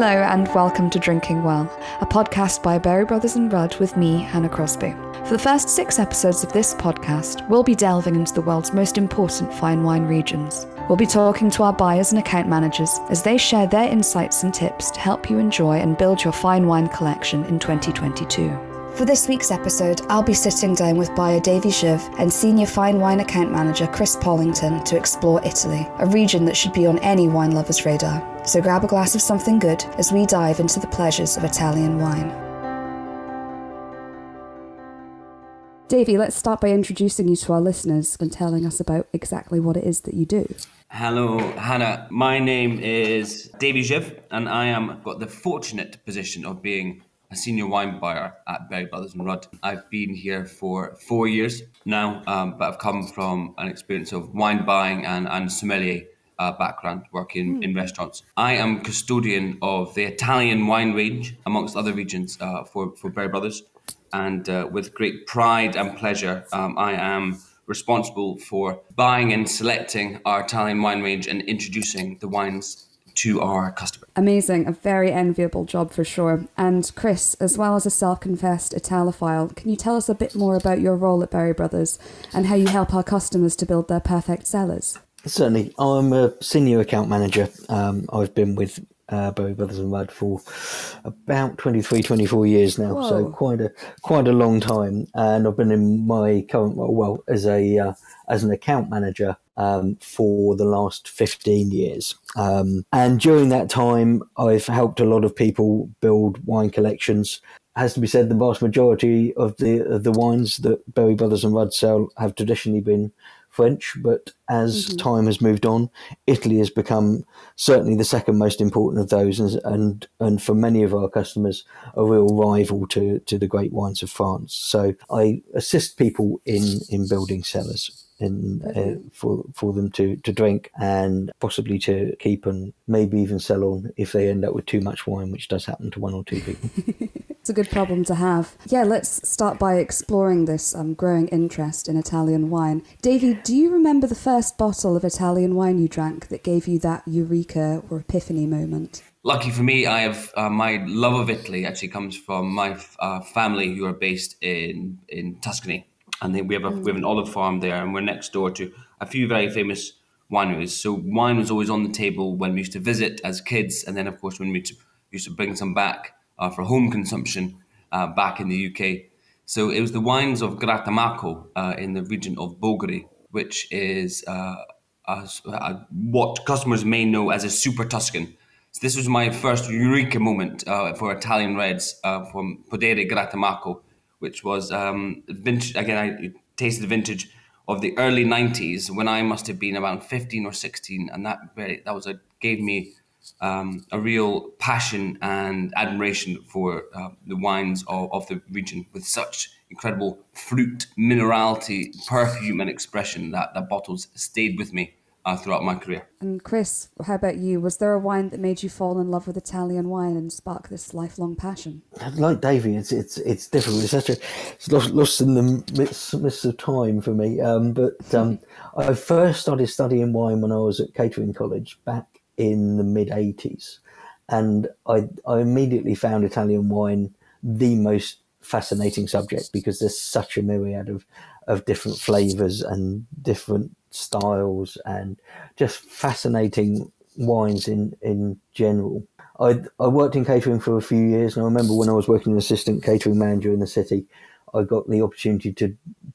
Hello and welcome to Drinking Well, a podcast by Berry Brothers and Rudd with me, Hannah Crosbie. For the first 6 episodes of this podcast, we'll be delving into the world's most important fine wine regions. We'll be talking to our buyers and account managers as they share their insights and tips to help you enjoy and build your fine wine collection in 2022. For this week's episode, I'll be sitting down with buyer Davy Zyw and Senior Fine Wine Account Manager Chris Pollington to explore Italy, a region that should be on any wine lover's radar. So grab a glass of something good as we dive into the pleasures of Italian wine. Davy, let's start by introducing you to our listeners and telling us about exactly what it is that you do. Hello, Hannah. My name is Davy Zyw, and I am got the fortunate position of being a senior wine buyer at Berry Brothers and Rudd. I've been here for 4 years now, but I've come from an experience of wine buying and sommelier background, working in restaurants. I am custodian of the Italian wine range, amongst other regions for Berry Brothers. And with great pride and pleasure, I am responsible for buying and selecting our Italian wine range and introducing the wines to our customer. Amazing, a very enviable job for sure. And Chris, as well as a self-confessed Italophile, can you tell us a bit more about your role at Berry Brothers and how you help our customers to build their perfect cellars? Certainly, I'm a senior account manager. I've been with Berry Brothers and Rudd for about 23, 24 years now. Whoa. So quite a long time. And I've been in my current role, well, as an account manager for the last 15 years. And during that time, I've helped a lot of people build wine collections. It has to be said, the vast majority of the wines that Berry Brothers and Rudd sell have traditionally been French, but as time has moved on, Italy has become certainly the second most important of those, and for many of our customers, a real rival to the great wines of France. So I assist people in building cellars for them to drink and possibly to keep and maybe even sell on if they end up with too much wine, which does happen to one or two people. It's a good problem to have. Yeah, let's start by exploring this growing interest in Italian wine. Davy, do you remember the first bottle of Italian wine you drank that gave you that eureka or epiphany moment? Lucky for me, I have my love of Italy actually comes from my family who are based in Tuscany. And then we have an olive farm there, and we're next door to a few very famous wineries. So wine was always on the table when we used to visit as kids, and then of course when we used to bring some back for home consumption back in the UK. So it was the wines of Grattamacco in the region of Bolgheri, which is what customers may know as a super Tuscan. So this was my first eureka moment for Italian reds from Podere Grattamacco, which was vintage. Again, I tasted vintage of the early 90s when I must have been around 15 or 16. And that gave me a real passion and admiration for the wines of the region, with such incredible fruit, minerality, perfume and expression that bottles stayed with me throughout my career. And Chris, how about you? Was there a wine that made you fall in love with Italian wine and spark this lifelong passion? Like Davy, it's difficult. It's such lost in the midst of time for me. I first started studying wine when I was at catering college back in the mid '80s, and I immediately found Italian wine the most fascinating subject, because there's such a myriad of different flavors and different styles and just fascinating wines in general. I worked in catering for a few years, and I remember when I was working as assistant catering manager in the city, I got the opportunity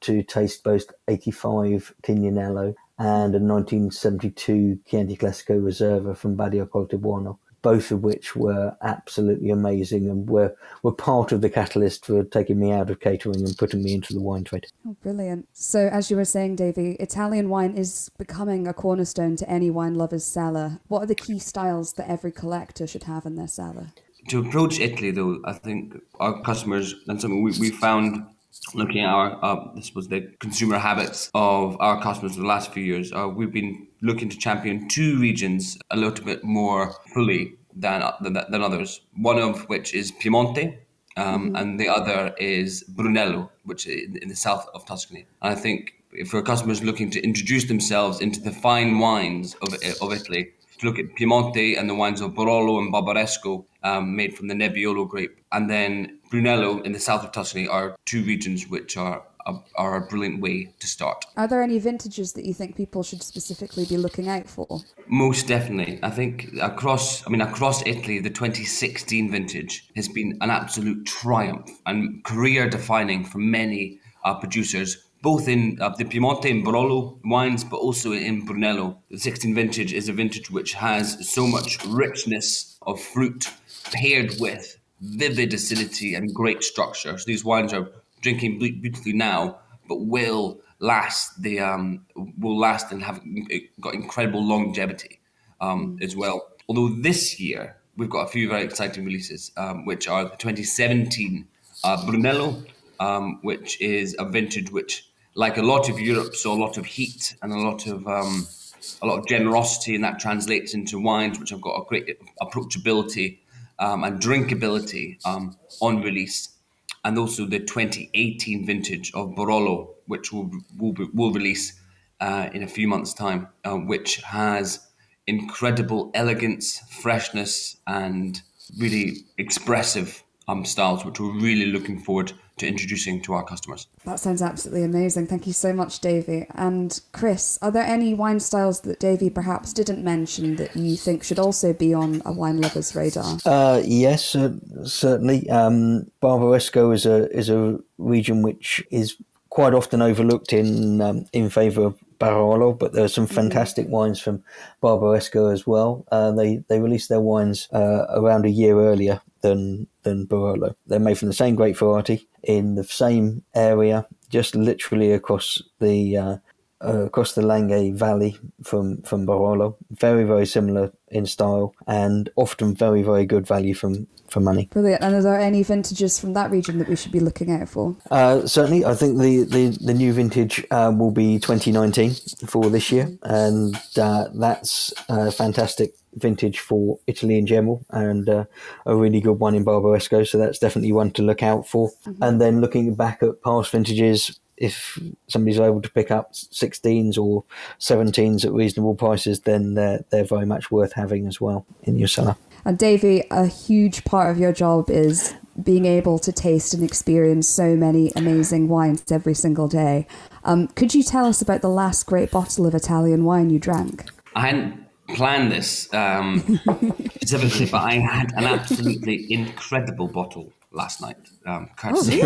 to taste both 85 Pignanello and a 1972 Chianti Classico Reserva from Badia Coltibuono, both of which were absolutely amazing and were part of the catalyst for taking me out of catering and putting me into the wine trade. Oh, brilliant. So as you were saying, Davy, Italian wine is becoming a cornerstone to any wine lover's cellar. What are the key styles that every collector should have in their cellar? To approach Italy, though, I think our customers, and something we found looking at the consumer habits of our customers in the last few years, we've been looking to champion two regions a little bit more fully than others. One of which is Piemonte, and the other is Brunello, which is in the south of Tuscany. And I think for customers looking to introduce themselves into the fine wines of Italy you look at Piemonte and the wines of Barolo and Barbaresco, made from the Nebbiolo grape, and then Brunello in the south of Tuscany are two regions which are a brilliant way to start. Are there any vintages that you think people should specifically be looking out for? Most definitely. I think across Italy, the 2016 vintage has been an absolute triumph and career-defining for many producers, both in the Piemonte and Barolo wines, but also in Brunello. The 16 vintage is a vintage which has so much richness of fruit paired with vivid acidity and great structure. So these wines are drinking beautifully now, but will last and have got incredible longevity as well. Although this year we've got a few very exciting releases, which are the 2017 Brunello, which is a vintage which, like a lot of Europe, saw a lot of heat and a lot of generosity, and that translates into wines which have got a great approachability and drinkability on release. And also the 2018 vintage of Barolo, which will release in a few months' time, which has incredible elegance, freshness, and really expressive styles, which we're really looking forward to introducing to our customers. That sounds absolutely amazing. Thank you so much, Davy. And Chris, are there any wine styles that Davy perhaps didn't mention that you think should also be on a wine lover's radar? Yes, certainly. Barbaresco is a region which is quite often overlooked in favour of Barolo, but there are some fantastic wines from Barbaresco as well. They released their wines around a year earlier than Barolo. They're made from the same grape variety in the same area, just literally across the Langhe Valley from Barolo. Very, very similar in style and often very, very good value for money. Brilliant. And are there any vintages from that region that we should be looking out for? Certainly. I think the new vintage will be 2019 for this year, and that's fantastic vintage for Italy in general, and a really good one in Barbaresco, so that's definitely one to look out for. And then looking back at past vintages, if somebody's able to pick up 16s or 17s at reasonable prices, then they're very much worth having as well in your cellar. And Davy, a huge part of your job is being able to taste and experience so many amazing wines every single day. Could you tell us about the last great bottle of Italian wine you drank? I hadn't planned this specifically, but I had an absolutely incredible bottle last night. Courtesy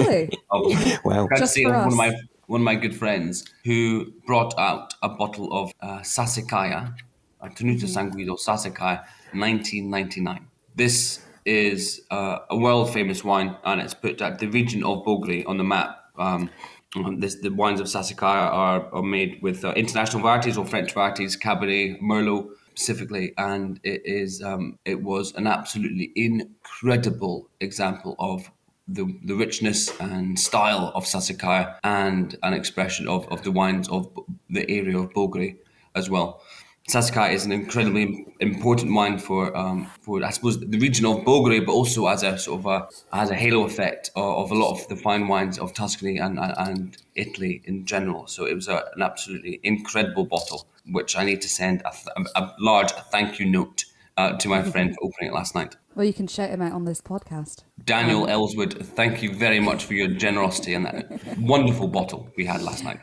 of one of my good friends, who brought out a bottle of Sassicaia, a Tenuta Sanguido Sassicaia, 1999. This is a world famous wine, and it's put the region of Bolgheri on the map. The wines of Sassicaia are made with international varieties or French varieties, Cabernet, Merlot specifically, and it was an absolutely incredible example of the richness and style of Sassicaia, and an expression of the wines of the area of Bolgheri as well. Sassicaia is an incredibly important wine for I suppose the region of Bolgheri, but also as a sort of has a halo effect of a lot of the fine wines of Tuscany and Italy in general. So it was an absolutely incredible bottle, which I need to send a large thank you note to my friend for opening it last night. Well, you can shout him out on this podcast. Daniel Ellswood, thank you very much for your generosity and that wonderful bottle we had last night.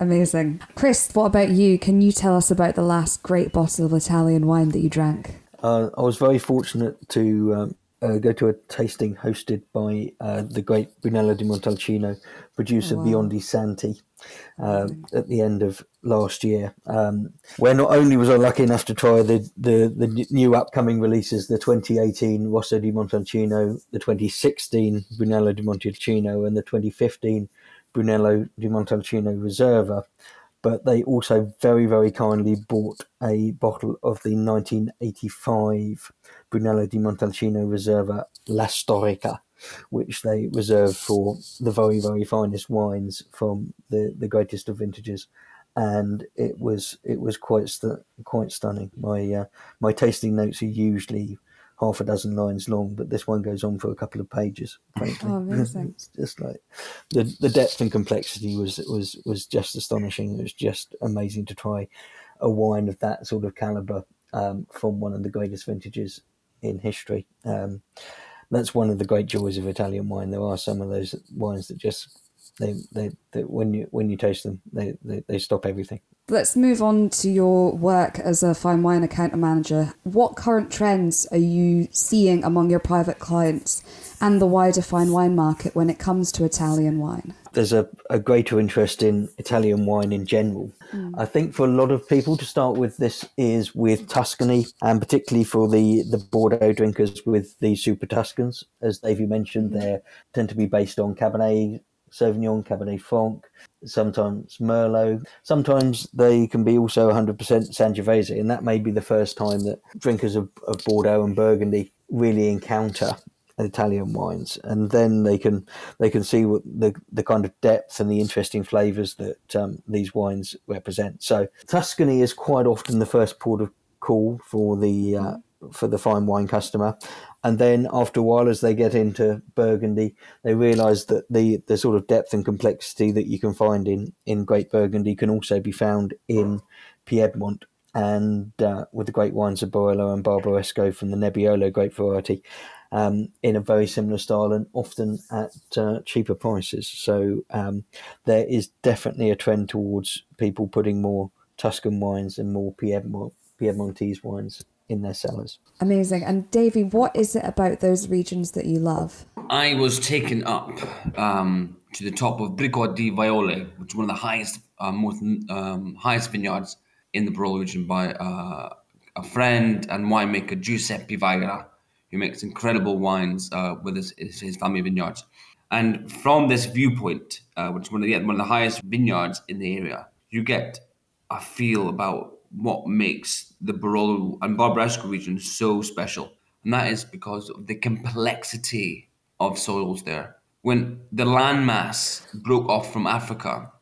Amazing. Chris, what about you? Can you tell us about the last great bottle of Italian wine that you drank? I was very fortunate to go to a tasting hosted by the great Brunello di Montalcino, producer Biondi Santi, at the end of last year, where not only was I lucky enough to try the new upcoming releases, the 2018 Rosso di Montalcino, the 2016 Brunello di Montalcino, and the 2015 Brunello di Montalcino Reserva, but they also very, very kindly bought a bottle of the 1985 Brunello di Montalcino Reserva La Storica, which they reserve for the very, very finest wines from the greatest of vintages. And it was quite stunning. My tasting notes are usually half a dozen lines long, but this one goes on for a couple of pages, frankly. Oh, amazing. It's just like the depth and complexity was just astonishing. It was just amazing to try a wine of that sort of calibre from one of the greatest vintages in history. That's one of the great joys of Italian wine. There are some of those wines that just they when you taste them, they stop everything. Let's move on to your work as a fine wine account manager. What current trends are you seeing among your private clients and the wider fine wine market when it comes to Italian wine? There's a greater interest in Italian wine in general. I think for a lot of people, to start with, this is with Tuscany, and particularly for the Bordeaux drinkers with the Super Tuscans. As Davy mentioned, they tend to be based on Cabernet Sauvignon, Cabernet Franc, sometimes Merlot. Sometimes they can be also 100% Sangiovese, and that may be the first time that drinkers of Bordeaux and Burgundy really encounter Italian wines, and then they can see what the kind of depth and the interesting flavors that these wines represent. So Tuscany is quite often the first port of call for the fine wine customer, and then after a while, as they get into Burgundy, they realize that the sort of depth and complexity that you can find in Great Burgundy can also be found in Piedmont, and with the great wines of Barolo and Barbaresco from the Nebbiolo grape variety, in a very similar style and often at cheaper prices. So there is definitely a trend towards people putting more Tuscan wines and more Piedmontese wines in their cellars. Amazing. And Davy, what is it about those regions that you love? I was taken up to the top of Brico di Viole, which is one of the highest vineyards in the Barolo region, by a friend and winemaker, Giuseppe Vagra, who makes incredible wines with his family vineyards. And from this viewpoint, which is one of the highest vineyards in the area, you get a feel about what makes the Barolo and Barbaresco region so special. And that is because of the complexity of soils there. When the landmass broke off from Africa,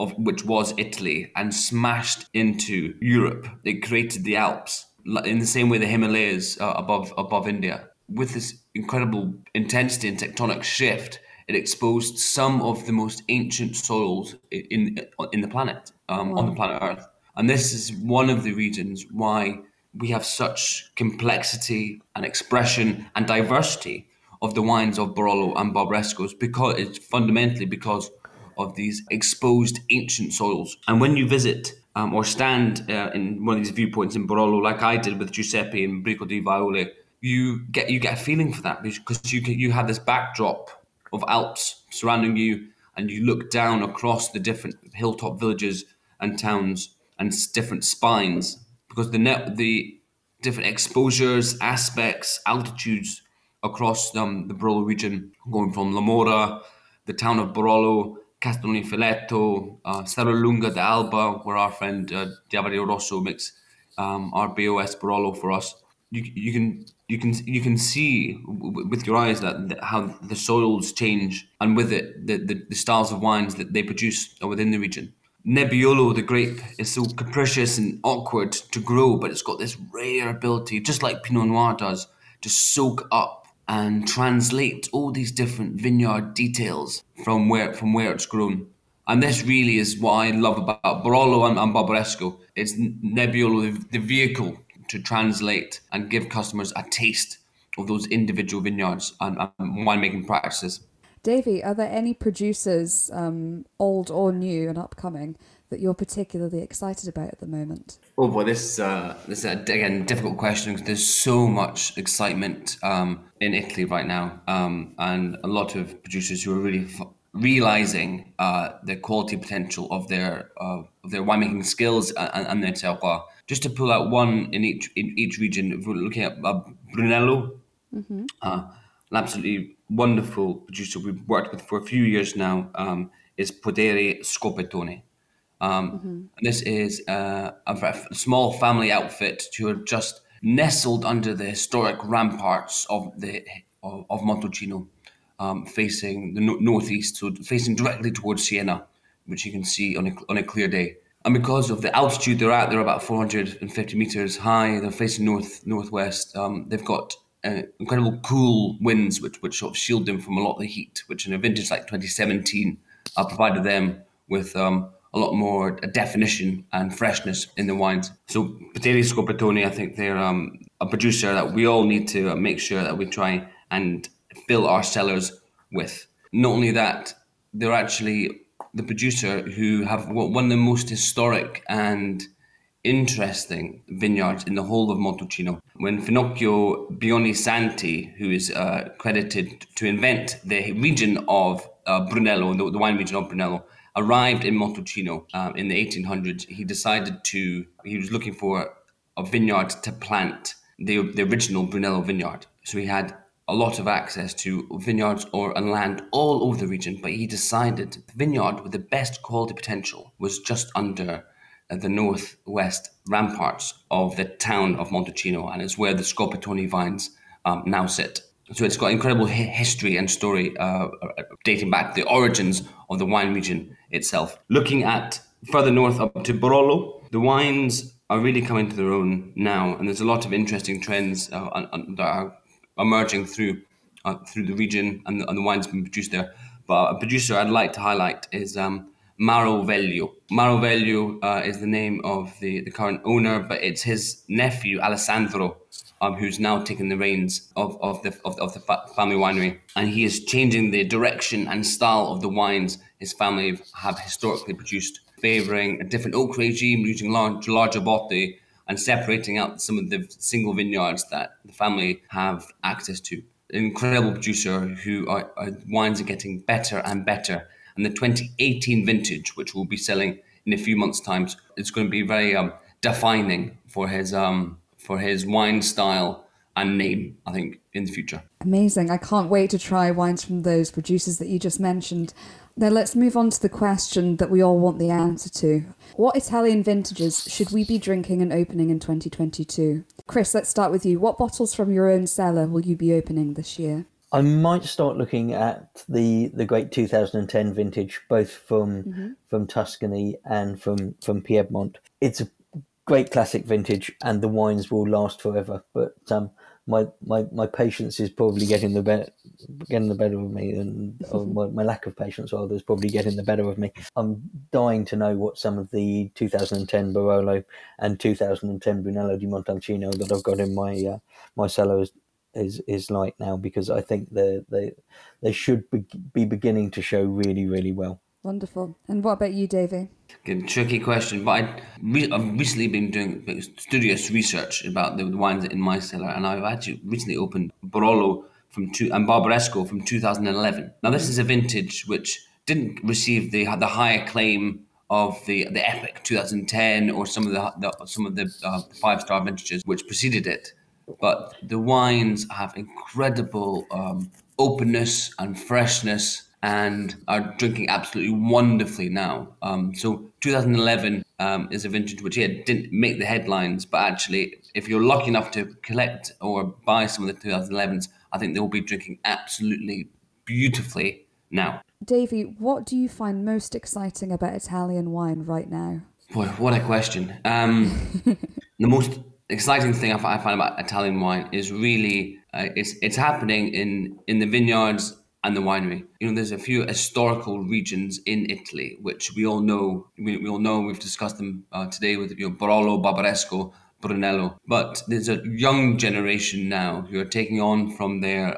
which was Italy, and smashed into Europe, it created the Alps, in the same way the Himalayas are above India. With this incredible intensity and tectonic shift, it exposed some of the most ancient soils in the planet, on the planet Earth. And this is one of the reasons why we have such complexity and expression and diversity of the wines of Barolo and Barbaresco, because it's fundamentally because of these exposed ancient soils. And when you visit or stand in one of these viewpoints in Barolo, like I did with Giuseppe and Brico di Viole, you get a feeling for that, because you have this backdrop of Alps surrounding you, and you look down across the different hilltop villages and towns and different spines, because the different exposures, aspects, altitudes across the Barolo region, going from La Morra, the town of Barolo, Castiglione Falletto, Serra Lunga d'Alba, where our friend Davide Rosso makes our BOS Barolo for us. You can see with your eyes that how the soils change, and with it the styles of wines that they produce are within the region. Nebbiolo, the grape, is so capricious and awkward to grow, but it's got this rare ability, just like Pinot Noir does, to soak up and translate all these different vineyard details from where it's grown. And this really is what I love about Barolo and Barbaresco. It's Nebbiolo, the vehicle to translate and give customers a taste of those individual vineyards and winemaking practices. Davy, are there any producers, old or new and upcoming, that you're particularly excited about at the moment? Oh boy, this is again a difficult question, because there's so much excitement in Italy right now, and a lot of producers who are really realizing the quality potential of their winemaking skills and their terroir. Just to pull out one in each region, if we're looking at Brunello, an absolutely wonderful producer we've worked with for a few years now, is Podere Scopetone. This is a small family outfit who are just nestled under the historic ramparts of Montalcino, facing the northeast, so facing directly towards Siena, which you can see on a clear day. And because of the altitude they're at, they're about 450 meters high. They're facing northwest. They've got incredible cool winds, which sort of shield them from a lot of the heat, which in a vintage like 2017 provided them with a lot more definition and freshness in the wines. So Podere Scopetone, I think they're a producer that we all need to make sure that we try and fill our cellars with. Not only that, they're actually the producer who have one of the most historic and interesting vineyards in the whole of Montalcino. When Finocchio Biondi Santi, who is credited to invent the region of Brunello, the wine region of Brunello, arrived in Montalcino in the 1800s, he was looking for a vineyard to plant the original Brunello vineyard. So he had a lot of access to vineyards or land all over the region, but he decided the vineyard with the best quality potential was just under the northwest ramparts of the town of Montalcino, and it's where the Scopetone vines now sit. So it's got incredible history and story dating back to the origins of the wine region itself. Looking at further north up to Barolo, the wines are really coming to their own now, and there's a lot of interesting trends that are emerging through the region and the wines being produced there. But a producer I'd like to highlight is Maroveglio. Maroveglio is the name of the current owner, but it's his nephew Alessandro, who's now taken the reins of the family winery, and he is changing the direction and style of the wines his family have historically produced, favouring a different oak regime, using larger botte, and separating out some of the single vineyards that the family have access to. An incredible producer who wines are getting better and better. And the 2018 vintage, which we'll be selling in a few months' time, it's going to be very defining for his wine style and name, I think, in the future. Amazing. I can't wait to try wines from those producers that you just mentioned. Now let's move on to the question that we all want the answer to. What Italian vintages should we be drinking and opening in 2022? Chris, let's start with you. What bottles from your own cellar will you be opening this year? I might start looking at the great 2010 vintage, both from Tuscany and from Piedmont. It's a great classic vintage, and the wines will last forever. But my patience is probably getting the better of me, and or my lack of patience rather is probably getting the better of me. I'm dying to know what some of the 2010 Barolo and 2010 Brunello di Montalcino that I've got in my my cellar is like now, because I think they should be beginning to show really, really well. Wonderful. And what about you, Davy? Good, tricky question, but I've recently been doing studious research about the wines in my cellar, and I've actually recently opened Barolo and Barbaresco from 2011. Now, this is a vintage which didn't receive the high acclaim of the epic 2010 or some of the 5-star vintages which preceded it. But the wines have incredible openness and freshness and are drinking absolutely wonderfully now. So 2011 is a vintage which didn't make the headlines, but actually if you're lucky enough to collect or buy some of the 2011s, I think they will be drinking absolutely beautifully now. Davy, what do you find most exciting about Italian wine right now? Boy, what a question. The most exciting thing I find about Italian wine is really it's happening in the vineyards and the winery. You know, there's a few historical regions in Italy which we all know. We've discussed them today with Barolo, Barbaresco, Brunello. But there's a young generation now who are taking on from their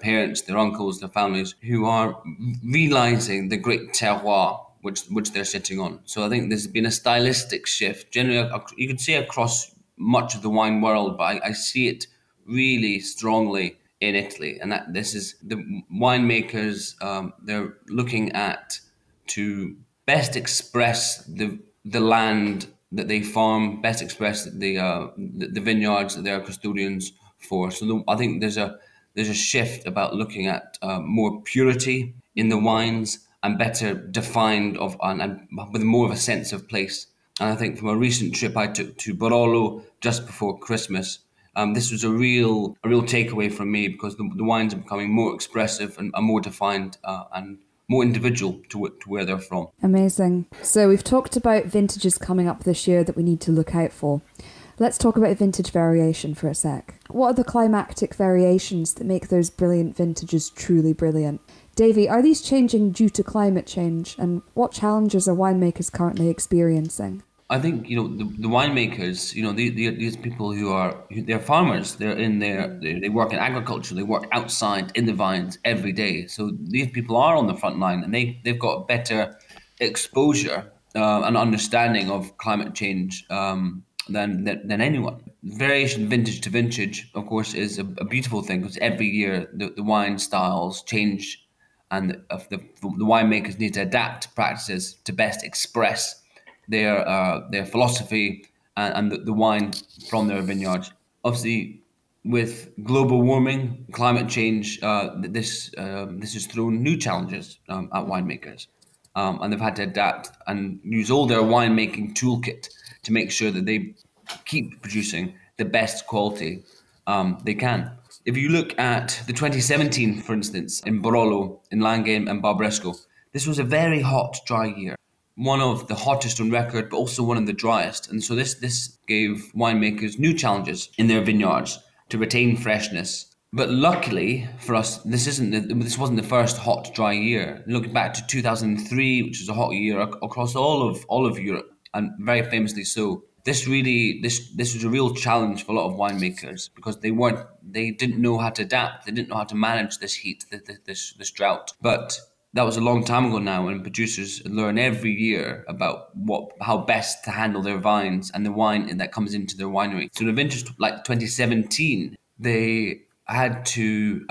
parents, their uncles, their families, who are realizing the great terroir which they're sitting on. So I think there's been a stylistic shift. Generally, you could see across much of the wine world, but I see it really strongly in Italy, and that this is the winemakers. They're looking at to best express the land that they farm, best express the vineyards that they are custodians for. So I think there's a shift about looking at more purity in the wines and better defined and with more of a sense of place. And I think from a recent trip I took to Barolo just before Christmas, this was a real takeaway from me, because the wines are becoming more expressive and are more defined and more individual to where they're from. Amazing. So we've talked about vintages coming up this year that we need to look out for. Let's talk about vintage variation for a sec. What are the climactic variations that make those brilliant vintages truly brilliant? Davy, are these changing due to climate change, and what challenges are winemakers currently experiencing? I think, you know, the winemakers, you know, these people they're farmers. They work in agriculture. They work outside in the vines every day. So these people are on the front line, and they've got better exposure and understanding of climate change than anyone. Variation vintage to vintage, of course, is a beautiful thing, because every year the wine styles change, and the winemakers need to adapt practices to best express their philosophy and the wine from their vineyards. Obviously, with global warming, climate change, this has thrown new challenges at winemakers, and they've had to adapt and use all their winemaking toolkit to make sure that they keep producing the best quality they can. If you look at the 2017, for instance, in Barolo, in Langhe and Barbaresco, this was a very hot, dry year. One of the hottest on record, but also one of the driest. And so this gave winemakers new challenges in their vineyards to retain freshness. But luckily for us, this wasn't the first hot, dry year. Looking back to 2003, which was a hot year across all of Europe, and very famously so. This was a real challenge for a lot of winemakers, because they didn't know how to adapt. They didn't know how to manage this heat, this drought. But that was a long time ago now, and producers learn every year about how best to handle their vines and the wine that comes into their winery. So in a vintage like 2017, they had to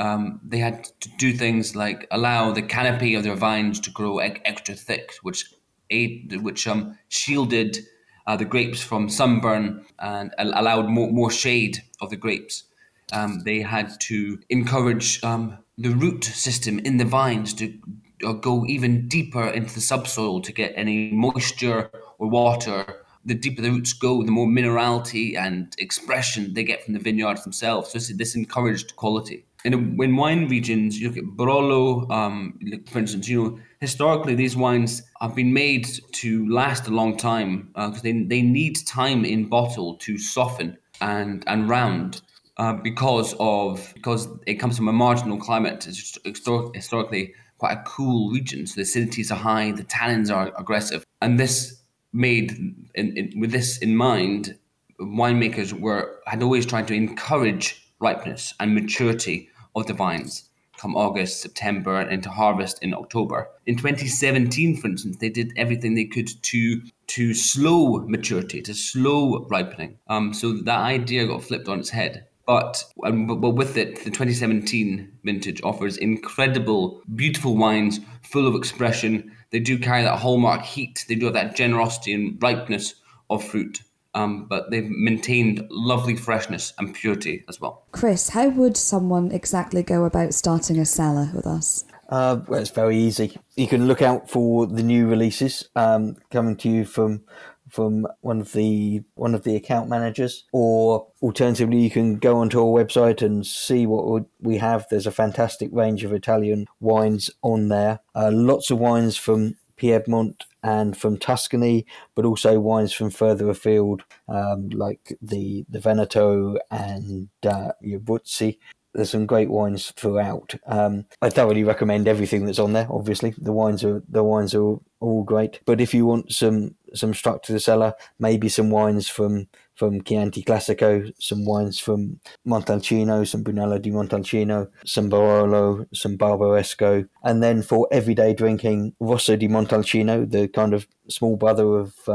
do things like allow the canopy of their vines to grow extra thick, which shielded the grapes from sunburn and allowed more shade of the grapes. They had to encourage the root system in the vines to go even deeper into the subsoil to get any moisture or water. The deeper the roots go, the more minerality and expression they get from the vineyards themselves. So this encouraged quality. And in wine regions, you look at Barolo, for instance, you know, historically these wines have been made to last a long time, because they need time in bottle to soften and round. Because it comes from a marginal climate. It's historically quite a cool region, so the acidities are high, the tannins are aggressive, and this with this in mind, winemakers had always tried to encourage ripeness and maturity of the vines come August, September, and into harvest in October. In 2017, for instance, they did everything they could to slow maturity, to slow ripening. So that idea got flipped on its head. But with it, the 2017 vintage offers incredible, beautiful wines, full of expression. They do carry that hallmark heat. They do have that generosity and ripeness of fruit. But they've maintained lovely freshness and purity as well. Chris, how would someone exactly go about starting a cellar with us? Well, it's very easy. You can look out for the new releases coming to you from one of the account managers, or alternatively you can go onto our website and see what we have. There's a fantastic range of Italian wines on there, lots of wines from Piedmont and from Tuscany, but also wines from further afield, like the Veneto and Abruzzi. There's some great wines throughout. I thoroughly recommend everything that's on there. Obviously, the wines are all great. But if you want some structure to the cellar, maybe some wines from Chianti Classico, some wines from Montalcino, some Brunello di Montalcino, some Barolo, some Barbaresco. And then for everyday drinking, Rosso di Montalcino, the kind of small brother of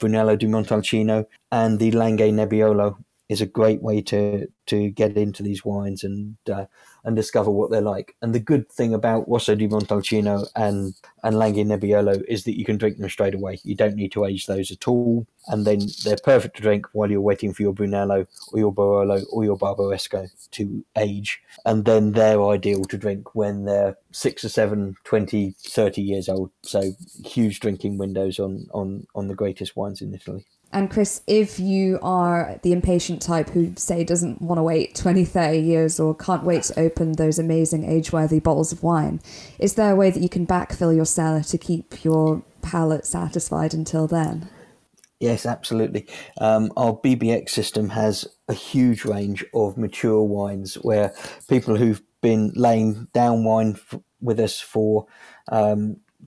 Brunello di Montalcino, and the Langhe Nebbiolo is a great way to get into these wines and discover what they're like. And the good thing about Rosso di Montalcino and Langhe Nebbiolo is that you can drink them straight away. You don't need to age those at all. And then they're perfect to drink while you're waiting for your Brunello or your Barolo or your Barbaresco to age. And then they're ideal to drink when they're 6 or 7, 20, 30 years old. So huge drinking windows on the greatest wines in Italy. And Chris, if you are the impatient type who, say, doesn't want to wait 20, 30 years or can't wait to open those amazing age-worthy bottles of wine, is there a way that you can backfill your cellar to keep your palate satisfied until then? Yes, absolutely. Our BBX system has a huge range of mature wines where people who've been laying down wine with us for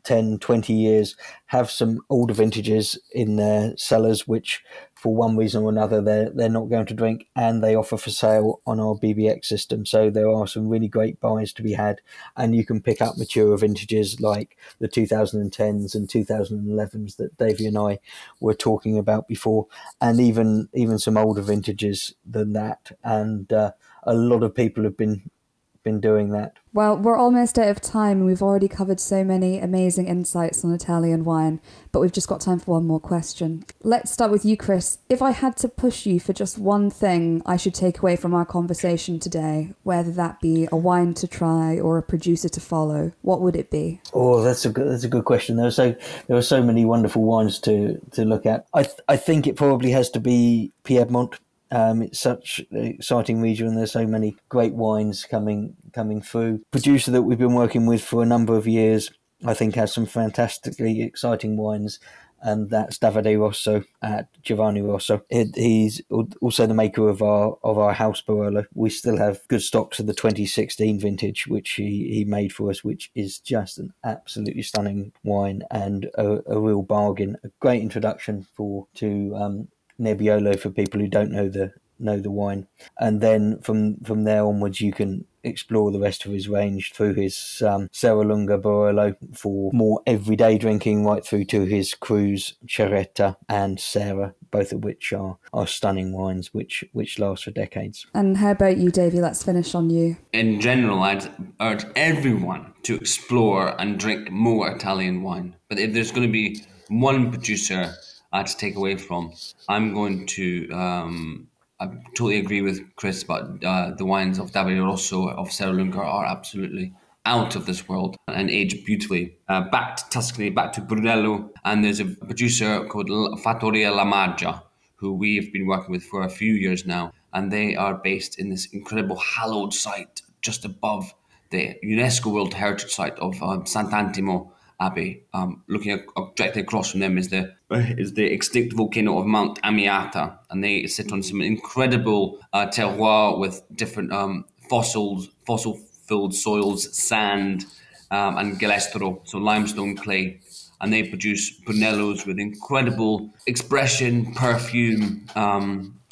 10, 20 years, have some older vintages in their cellars, which for one reason or another, they're not going to drink, and they offer for sale on our BBX system. So there are some really great buys to be had, and you can pick up mature vintages like the 2010s and 2011s that Davy and I were talking about before, and even some older vintages than that. And a lot of people have been doing that. Well, we're almost out of time, and we've already covered so many amazing insights on Italian wine, but we've just got time for one more question. Let's start with you, Chris. If I had to push you for just one thing I should take away from our conversation today, whether that be a wine to try or a producer to follow, what would it be? Oh, that's a good question. There are so many wonderful wines to look at. I think it probably has to be Piedmont. It's such an exciting region, and there's so many great wines coming through. Producer that we've been working with for a number of years, I think, has some fantastically exciting wines, and that's Davide Rosso at Giovanni Rosso. He's also the maker of our house Barolo. We still have good stocks of the 2016 vintage, which he made for us, which is just an absolutely stunning wine and a real bargain. A great introduction to Nebbiolo for people who don't know the wine, and then from there onwards you can explore the rest of his range through his Serra Lunga Barolo for more everyday drinking, right through to his Cruz, Ceretta and Serra, both of which are stunning wines which last for decades. And how about you, Davy? Let's finish on you. In general, I'd urge everyone to explore and drink more Italian wine, but if there's going to be one producer to take away from, I'm going to I totally agree with Chris about the wines of Davide Rosso of Serra Lunga are absolutely out of this world and age beautifully. Back to Tuscany, back to Brunello, and there's a producer called Fattoria La Maggia who we've been working with for a few years now, and they are based in this incredible hallowed site just above the UNESCO World Heritage Site of Sant'Antimo Abbey. Looking directly across from them is the extinct volcano of Mount Amiata, and they sit on some incredible terroir with different fossil-filled soils, sand, and galestro, so limestone clay, and they produce Brunellos with incredible expression, perfume,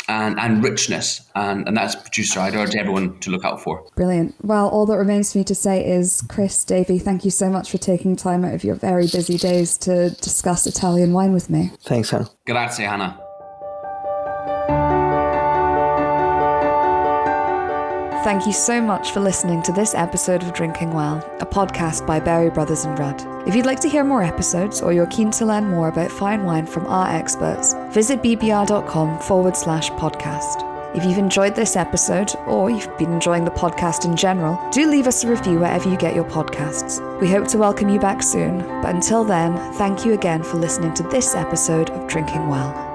and richness, and that's a producer I'd urge everyone to look out for. Brilliant. Well, all that remains for me to say is, Chris, Davy, thank you so much for taking time out of your very busy days to discuss Italian wine with me. Thanks, Hannah. Grazie, Hannah. Thank you so much for listening to this episode of Drinking Well, a podcast by Berry Brothers and Rudd. If you'd like to hear more episodes or you're keen to learn more about fine wine from our experts, visit bbr.com/podcast. If you've enjoyed this episode, or you've been enjoying the podcast in general, do leave us a review wherever you get your podcasts. We hope to welcome you back soon, but until then, thank you again for listening to this episode of Drinking Well.